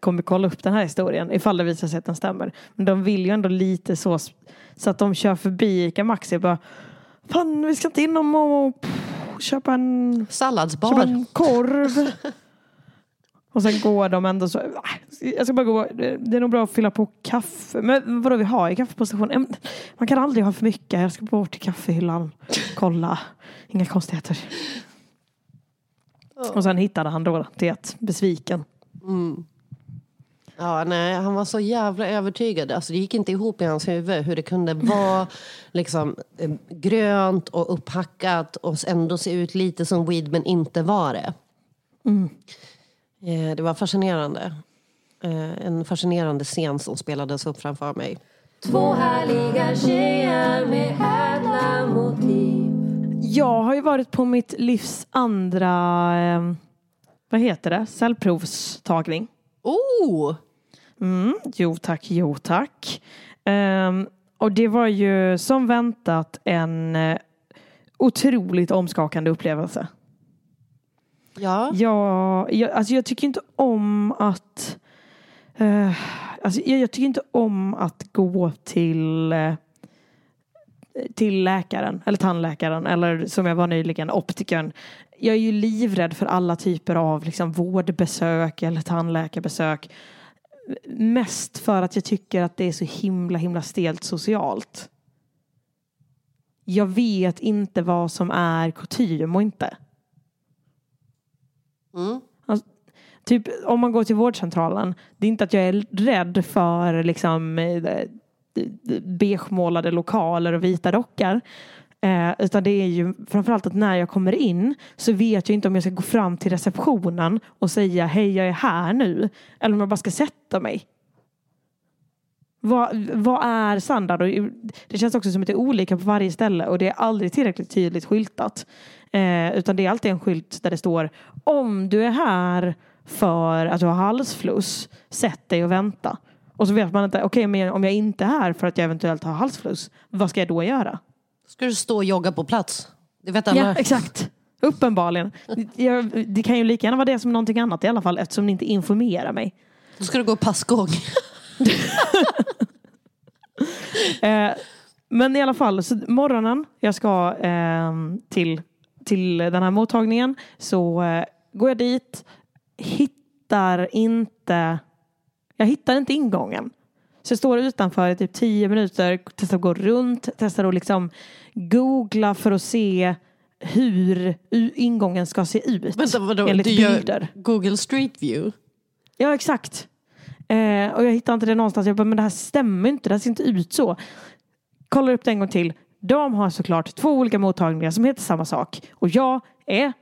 kommer kolla upp den här historien ifall det visar sig att den stämmer. Men de vill ju ändå lite så att de kör förbi Ica Maxi och bara... Fan, vi ska inte in och köpa en... Salladsbar. Köpa en korv. Och sen går de ändå så... Jag ska bara gå... Det är nog bra att fylla på kaffe. Men vadå vi har i kaffepositionen? Man kan aldrig ha för mycket. Jag ska bort till kaffehyllan. Kolla. Inga konstigheter. Oh. Och sen hittade han då det. Besviken. Mm. Ja, nej. Han var så jävla övertygad. Alltså det gick inte ihop i hans huvud. Hur det kunde vara liksom grönt och upphackat. Och ändå se ut lite som weed men inte var det. Mm. Det var fascinerande. En fascinerande scen som spelades upp framför mig. 2 härliga tjejer med ädla motiv. Jag har ju varit på mitt livs andra... Vad heter det? Cellprovstagning. Oh! Mm, jo tack. Och det var ju som väntat en otroligt omskakande upplevelse. Ja. Jag tycker inte om att jag tycker inte om att gå till läkaren eller tandläkaren eller som jag var nyligen optikern. Jag är ju livrädd för alla typer av liksom vårdbesök eller tandläkarbesök. Mest för att jag tycker att det är så himla stelt socialt. Jag vet inte vad som är kutym och inte. Mm. Alltså, typ om man går till vårdcentralen, det är inte att jag är rädd för liksom beigemålade lokaler och vita rockar, utan det är ju framförallt att när jag kommer in så vet jag inte om jag ska gå fram till receptionen och säga hej, jag är här nu, eller om jag bara ska sätta mig. Vad är standard? Och det känns också som att det är olika på varje ställe och det är aldrig tillräckligt tydligt skyltat. Utan det är alltid en skylt där det står om du är här för att du har halsfluss, sätt dig och vänta. Och så vet man inte, okej, men om jag inte är här för att jag eventuellt har halsfluss, vad ska jag då göra? Ska du stå och jogga på plats? Det vet alla. Ja, exakt. Uppenbarligen. Det kan ju lika gärna vara det som någonting annat i alla fall, eftersom ni inte informerar mig. Då ska du gå passgång. Men i alla fall, så morgonen jag ska till till den här mottagningen. Så går jag dit. Jag hittar inte ingången. Så jag står utanför i typ 10 minuter. Testar att gå runt. Testar att liksom googla för att se hur ingången ska se ut. Vänta, vadå? Enligt bilder. Google Street View? Ja, exakt. Och jag hittar inte det någonstans. Jag bara, men det här stämmer inte. Det här ser inte ut så. Kollar upp det en gång till. De har såklart 2 olika mottagningar som heter samma sak. Och jag är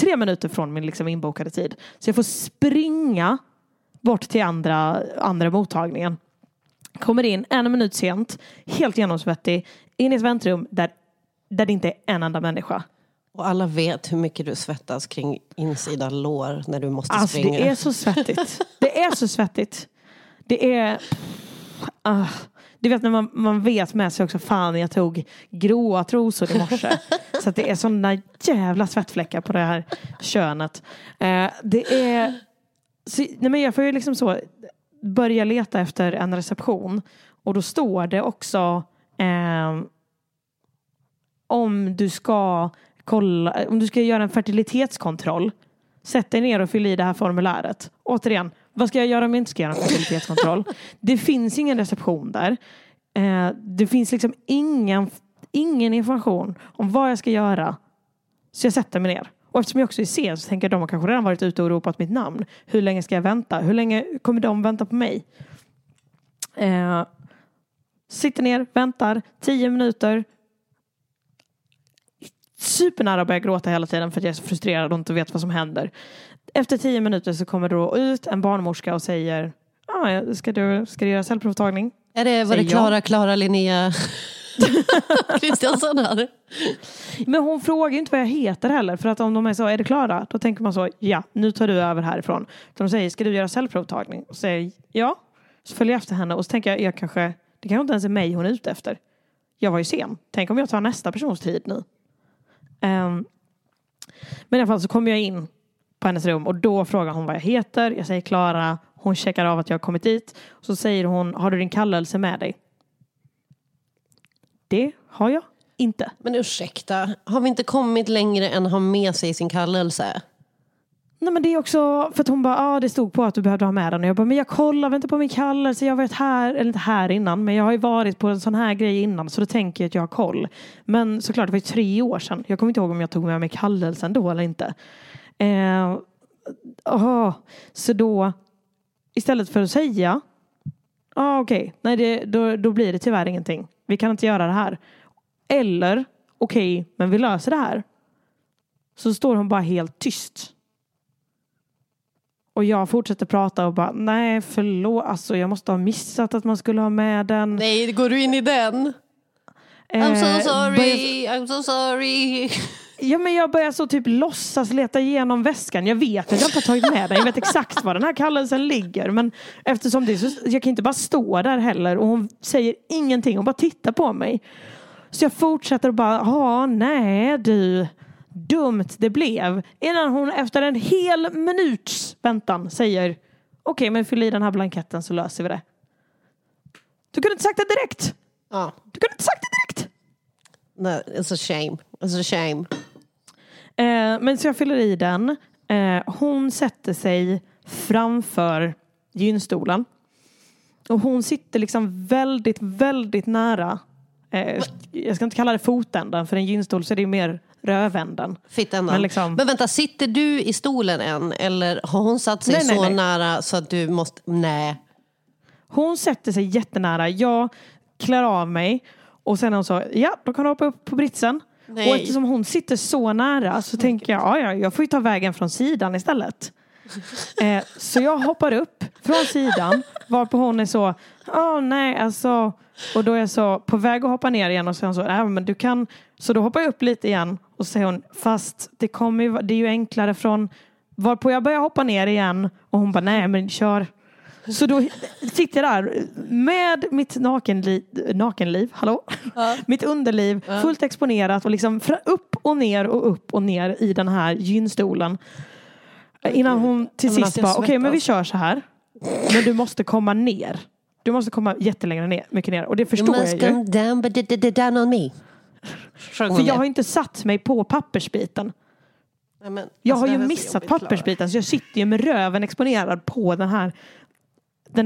3 minuter från min liksom inbokade tid. Så jag får springa bort till andra mottagningen. Kommer in 1 minut sent. Helt genomsvettig. In i ett väntrum där det inte är en enda människa. Och alla vet hur mycket du svettas kring insidan lår när du måste springa. Alltså det är så svettigt. Det är så svettigt. Det är... Du vet när man vet med sig också, fan jag tog gråa trosor i morse. Så att det är sådana jävla svettfläckar på det här könet. Det är... Så, nej men jag får ju liksom så börja leta efter en reception. Och då står det också... Om du ska göra en fertilitetskontroll, sätt dig ner och fyll i det här formuläret. Återigen, vad ska jag göra om jag inte ska göra en fertilitetskontroll? Det finns ingen reception där. Det finns liksom ingen information om vad jag ska göra. Så jag sätter mig ner. Och eftersom jag också är sen så tänker jag att de har kanske redan varit ute och ropat mitt namn. Hur länge ska jag vänta? Hur länge kommer de vänta på mig? Sitter ner, väntar 10 minuter. Supernära börjar gråta hela tiden för att jag är så frustrerad och inte vet vad som händer. Efter 10 minuter så kommer då ut en barnmorska och säger ska du göra cellprovtagning? Var det Klara Linnea Kristiansen här? Men hon frågar ju inte vad jag heter heller, för att om de är så, är det Klara? Då tänker man så, ja, nu tar du över härifrån. Så de säger, ska du göra cellprovtagning? Och säger ja. Så följer jag efter henne och så tänker jag kanske, det kanske inte ens är mig hon är ute efter. Jag var ju sen. Tänk om jag tar nästa persons tid nu. Men i alla fall så kommer jag in på hennes rum och då frågar hon vad jag heter. Jag säger Klara, hon checkar av att jag har kommit dit. Så säger hon, har du din kallelse med dig? Det har jag inte. Men ursäkta, har vi inte kommit längre än att ha med sig sin kallelse? Nej, men det är också för att hon bara, det stod på att du behövde ha med den. Och jag bara, men jag kollar inte på min kallelse. Jag har varit här, eller inte här innan. Men jag har ju varit på en sån här grej innan. Så då tänker jag att jag har koll. Men såklart, det var ju 3 år sedan. Jag kommer inte ihåg om jag tog med mig kallelsen då eller inte. Så då, istället för att säga, okej. Nej, då blir det tyvärr ingenting. Vi kan inte göra det här. Eller, okej, men vi löser det här. Så står hon bara helt tyst. Och jag fortsätter prata och bara, nej förlåt, alltså jag måste ha missat att man skulle ha med den. Nej, går du in i den? I'm so sorry. Ja, men jag börjar så typ låtsas leta igenom väskan. Jag vet att jag inte har tagit med den. Jag vet exakt var den här kallelsen ligger. Men eftersom det är så, jag kan inte bara stå där heller. Och hon säger ingenting, och bara tittar på mig. Så jag fortsätter och bara, nej du... Dumt det blev. Innan hon efter en hel minuts väntan säger okej, men fyll i den här blanketten så löser vi det. Du kunde inte sagt det direkt. Ja. Du kunde inte sagt det direkt. Nej, no, it's a shame. Men så jag fyller i den. Hon sätter sig framför gynstolen. Och hon sitter liksom väldigt, väldigt nära. Jag ska inte kalla det fotändan, för en gynstol så är det mer... rövändan. Men vänta, sitter du i stolen än? Eller har hon satt sig nej. Nära så att du måste... Nej. Hon sätter sig jättenära. Jag klär av mig. Och sen hon sa, då kan du hoppa upp på britsen. Nej. Och eftersom hon sitter så nära så tänker jag, jag får ju ta vägen från sidan istället. Så jag hoppar upp från sidan, varpå hon är så, nej alltså... Och då är jag så på väg att hoppa ner igen och sen så, men du kan... Så då hoppar jag upp lite igen och säger hon, fast det är ju enklare från... Varpå jag börjar hoppa ner igen och hon bara, nej men kör. Så då sitter jag där med mitt nakenliv, hallå? Ja. Mitt underliv, fullt exponerat och liksom upp och ner i den här gynstolen. Innan hon till sist bara, okej, men vi kör så här. Men du måste komma ner. Du måste komma jättelängre ner, mycket ner. Och det förstår jag ju. You must come down, but down on me. För jag har inte satt mig på pappersbiten. Nej, men, jag har ju missat pappersbiten. Så jag sitter ju med röven exponerad på den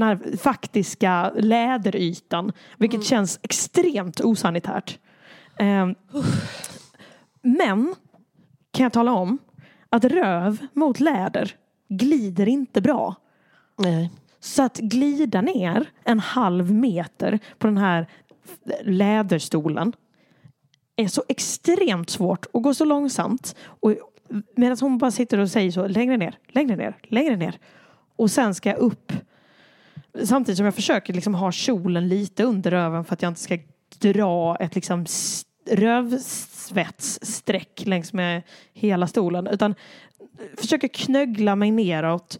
här faktiska läderytan. Vilket känns extremt osanitärt. Men kan jag tala om att röv mot läder glider inte bra. Nej. Så att glida ner en halv meter på den här läderstolen är så extremt svårt och går så långsamt. Och medan hon bara sitter och säger så, längre ner, längre ner, längre ner. Och sen ska jag upp. Samtidigt som jag försöker liksom ha kjolen lite under röven för att jag inte ska dra ett liksom rövsvetssträck längs med hela stolen. Utan försöker knöggla mig neråt.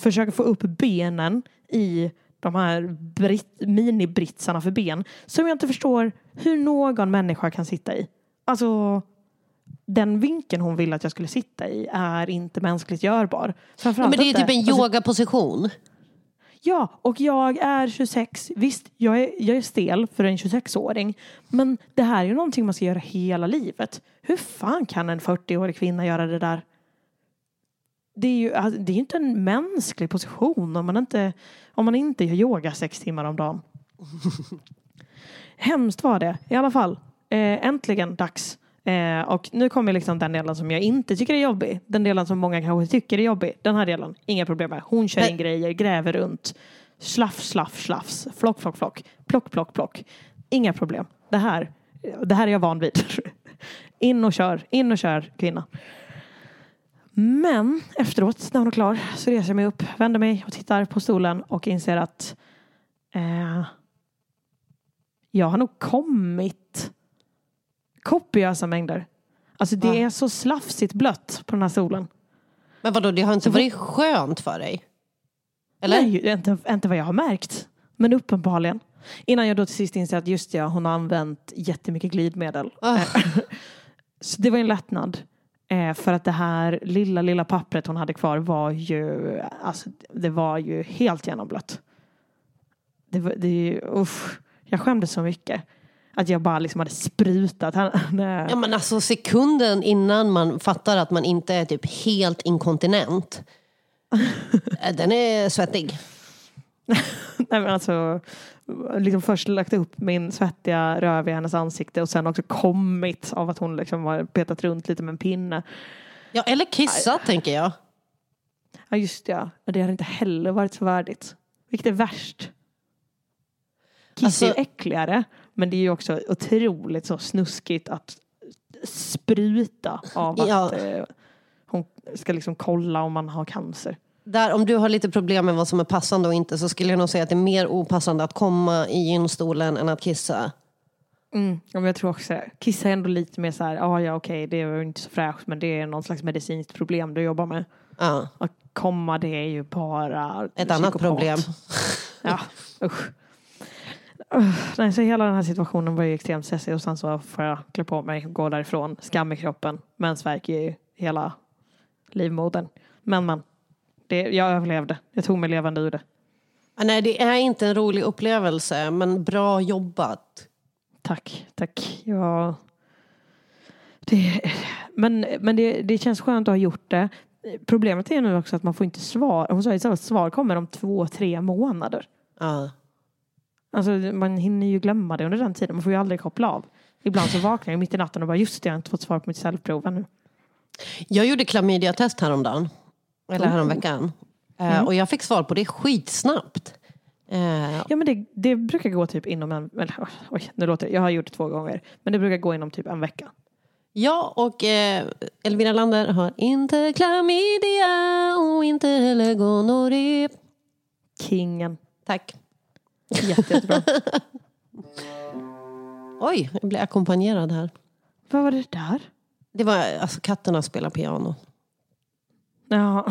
Försöker få upp benen i de här mini-britsarna för ben som jag inte förstår hur någon människa kan sitta i. Alltså, den vinkeln hon ville att jag skulle sitta i är inte mänskligt görbar. Framförallt men det är typ en yogaposition. Ja, och jag är 26. Visst, jag är stel för en 26-åring. Men det här är ju någonting man ska göra hela livet. Hur fan kan en 40-årig kvinna göra det där? Det är inte en mänsklig position om man inte gör yoga 6 timmar om dagen. Hemskt var det. I alla fall. Äntligen dags. Och nu kommer liksom den delen som jag inte tycker är jobbig. Den delen som många kanske tycker är jobbig. Den här delen. Inga problem med. Hon kör in grejer. Gräver runt. Slaff, slaff, slaffs. Flock, flock, flock. Plock, plock, plock. Inga problem. Det här är jag van vid. In och kör, kvinna. Men efteråt, när hon är klar, så reser jag mig upp, vänder mig och tittar på stolen och inser att jag har nog kommit kopiösa mängder. Alltså det är så slafsigt blött på den här stolen. Men vadå, det har inte varit skönt för dig? Eller? Nej, inte vad jag har märkt. Men uppenbarligen. Innan jag då till sist inser att just hon har använt jättemycket glidmedel. Så det var en lättnad. För att det här lilla pappret hon hade kvar var ju... Alltså, det var ju helt genomblött. Jag skämdes så mycket. Att jag bara liksom hade sprutat. Ja, men alltså sekunden innan man fattar att man inte är typ helt inkontinent. Den är svettig. Nej, men alltså... Liksom först lagt upp min svettiga röv i hennes ansikte och sen också kommit av att hon liksom har petat runt lite med en pinne. Ja, eller kissat tänker jag. Ja, just det. Ja. Det hade inte heller varit så värdigt. Vilket är värst. Kiss är ju äckligare, men det är ju också otroligt så snuskigt att spruta av att hon ska liksom kolla om man har cancer. Där, om du har lite problem med vad som är passande och inte, så skulle jag nog säga att det är mer opassande att komma i gynstolen än att kissa. Ja, men jag tror också kissa är ändå lite mer så här, okej, det är ju inte så fräscht, men det är någon slags medicinskt problem du jobbar med. Att komma, det är ju bara ett psykopat. Annat problem. Ja, usch. Nej, så hela den här situationen var ju extremt stressig och sen så får jag klä på mig, gå därifrån, skam i kroppen, mensvärk i hela livmodern. Men. Jag överlevde. Jag tog mig levande ur det. Nej, det är inte en rolig upplevelse. Men bra jobbat. Tack. Ja. Men det känns skönt att ha gjort det. Problemet är nu också att man får inte svar. Hon sa att svar kommer om 2-3 månader. Alltså man hinner ju glömma det under den tiden. Man får ju aldrig koppla av. Ibland så vaknar jag mitt i natten och bara just det, jag har inte fått svar på mitt cellprov ännu. Jag gjorde klamydia-test häromdagen. Eller häromveckan. Och jag fick svar på det skitsnabbt. Ja, men det brukar gå typ inom en... Eller, oj, nu låter det. Jag har gjort det 2 gånger. Men det brukar gå inom typ en vecka. Ja, och Elvira Lander har inte klamydia och inte heller gonorré. Kingen. Tack. Jättebra. Oj, jag blev ackompanjerad här. Vad var det där? Det var alltså katterna spelar piano. Ja.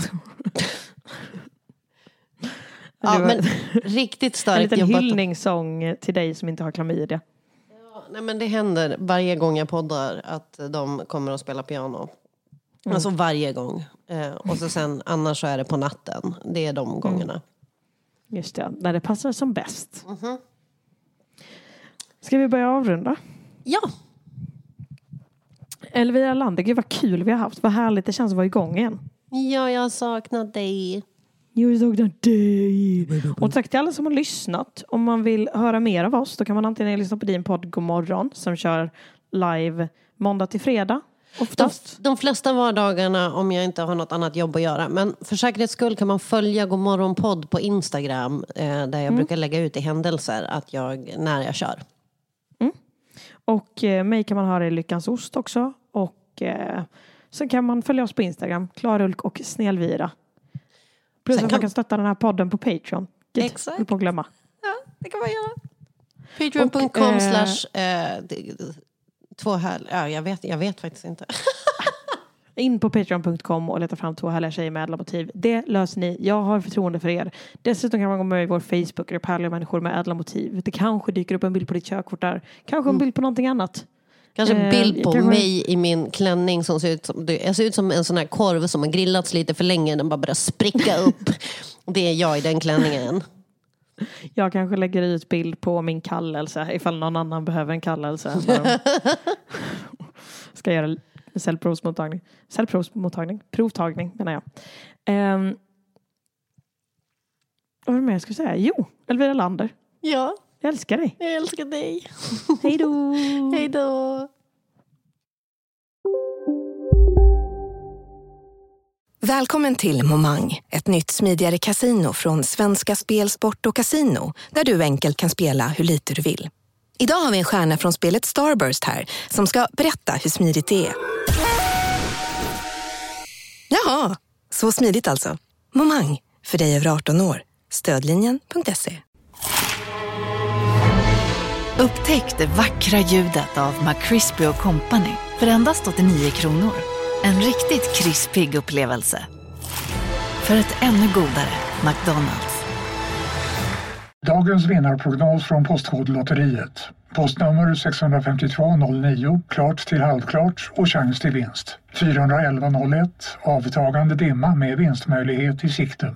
Ja, men riktigt starkt jobbat. En liten hyllningssång till dig som inte har klamydia. Ja, nej men det händer varje gång jag poddar att de kommer att spela piano. Alltså varje gång. Och så sen annars så är det på natten. Det är de gångerna. Just det, när det passar som bäst. Ska vi börja avrunda? Ja. Elvira Lander, gud vad kul vi har haft. Vad härligt, det känns att vara igång igen. Ja, jag saknar dig. Jag saknar dig. Och tack till alla som har lyssnat. Om man vill höra mer av oss, då kan man antingen lyssna på din podd Godmorgon, som kör live måndag till fredag. Oftast. De flesta vardagarna, om jag inte har något annat jobb att göra. Men för säkerhets skull kan man följa Godmorgonpodd på Instagram, där jag brukar lägga ut i händelser att när jag kör. Mm. Och mig kan man höra i Lyckans Ost också. Och sen kan man följa oss på Instagram, Klarulk och Snellvira. Plus sen att man kan stötta den här podden på Patreon. Exakt. Inte glömma. Ja, det kan man göra. Patreon.com/tvåhärliga Ja, jag vet faktiskt inte. In på patreon.com och leta fram två härliga tjejer med ädla motiv. Det löser ni. Jag har förtroende för er. Dessutom kan man gå med i vår Facebookgrupp Härliga människor med ädla motiv. Det kanske dyker upp en bild på ditt körkort där. Kanske en bild på någonting annat. Kanske en bild på mig i min klänning som ser ut som... Jag ser ut som en sån här korv som har grillats lite för länge. Den bara börjar spricka upp. Det är jag i den klänningen. Jag kanske lägger ut bild på min kallelse ifall någon annan behöver en kallelse. Ska göra provtagning menar jag. Vad är det mer jag skulle säga? Jo, Elvira Lander. Ja. Jag älskar dig. Jag älskar dig. Hej då. Hej då. Välkommen till Momang, ett nytt smidigare kasino från Svenska Spel, Sport och Casino, där du enkelt kan spela hur lite du vill. Idag har vi en stjärna från spelet Starburst här som ska berätta hur smidigt det är. Jaha, så smidigt alltså. Momang, för dig över 18 år. Stödlinjen.se. Upptäck det vackra ljudet av McCrispy & Company för endast 89 kronor. En riktigt krispig upplevelse. För ett ännu godare McDonalds. Dagens vinnarprognos från postkodlotteriet. Postnummer 65209, klart till halvklart och chans till vinst. 41101, avtagande dimma med vinstmöjlighet i sikte.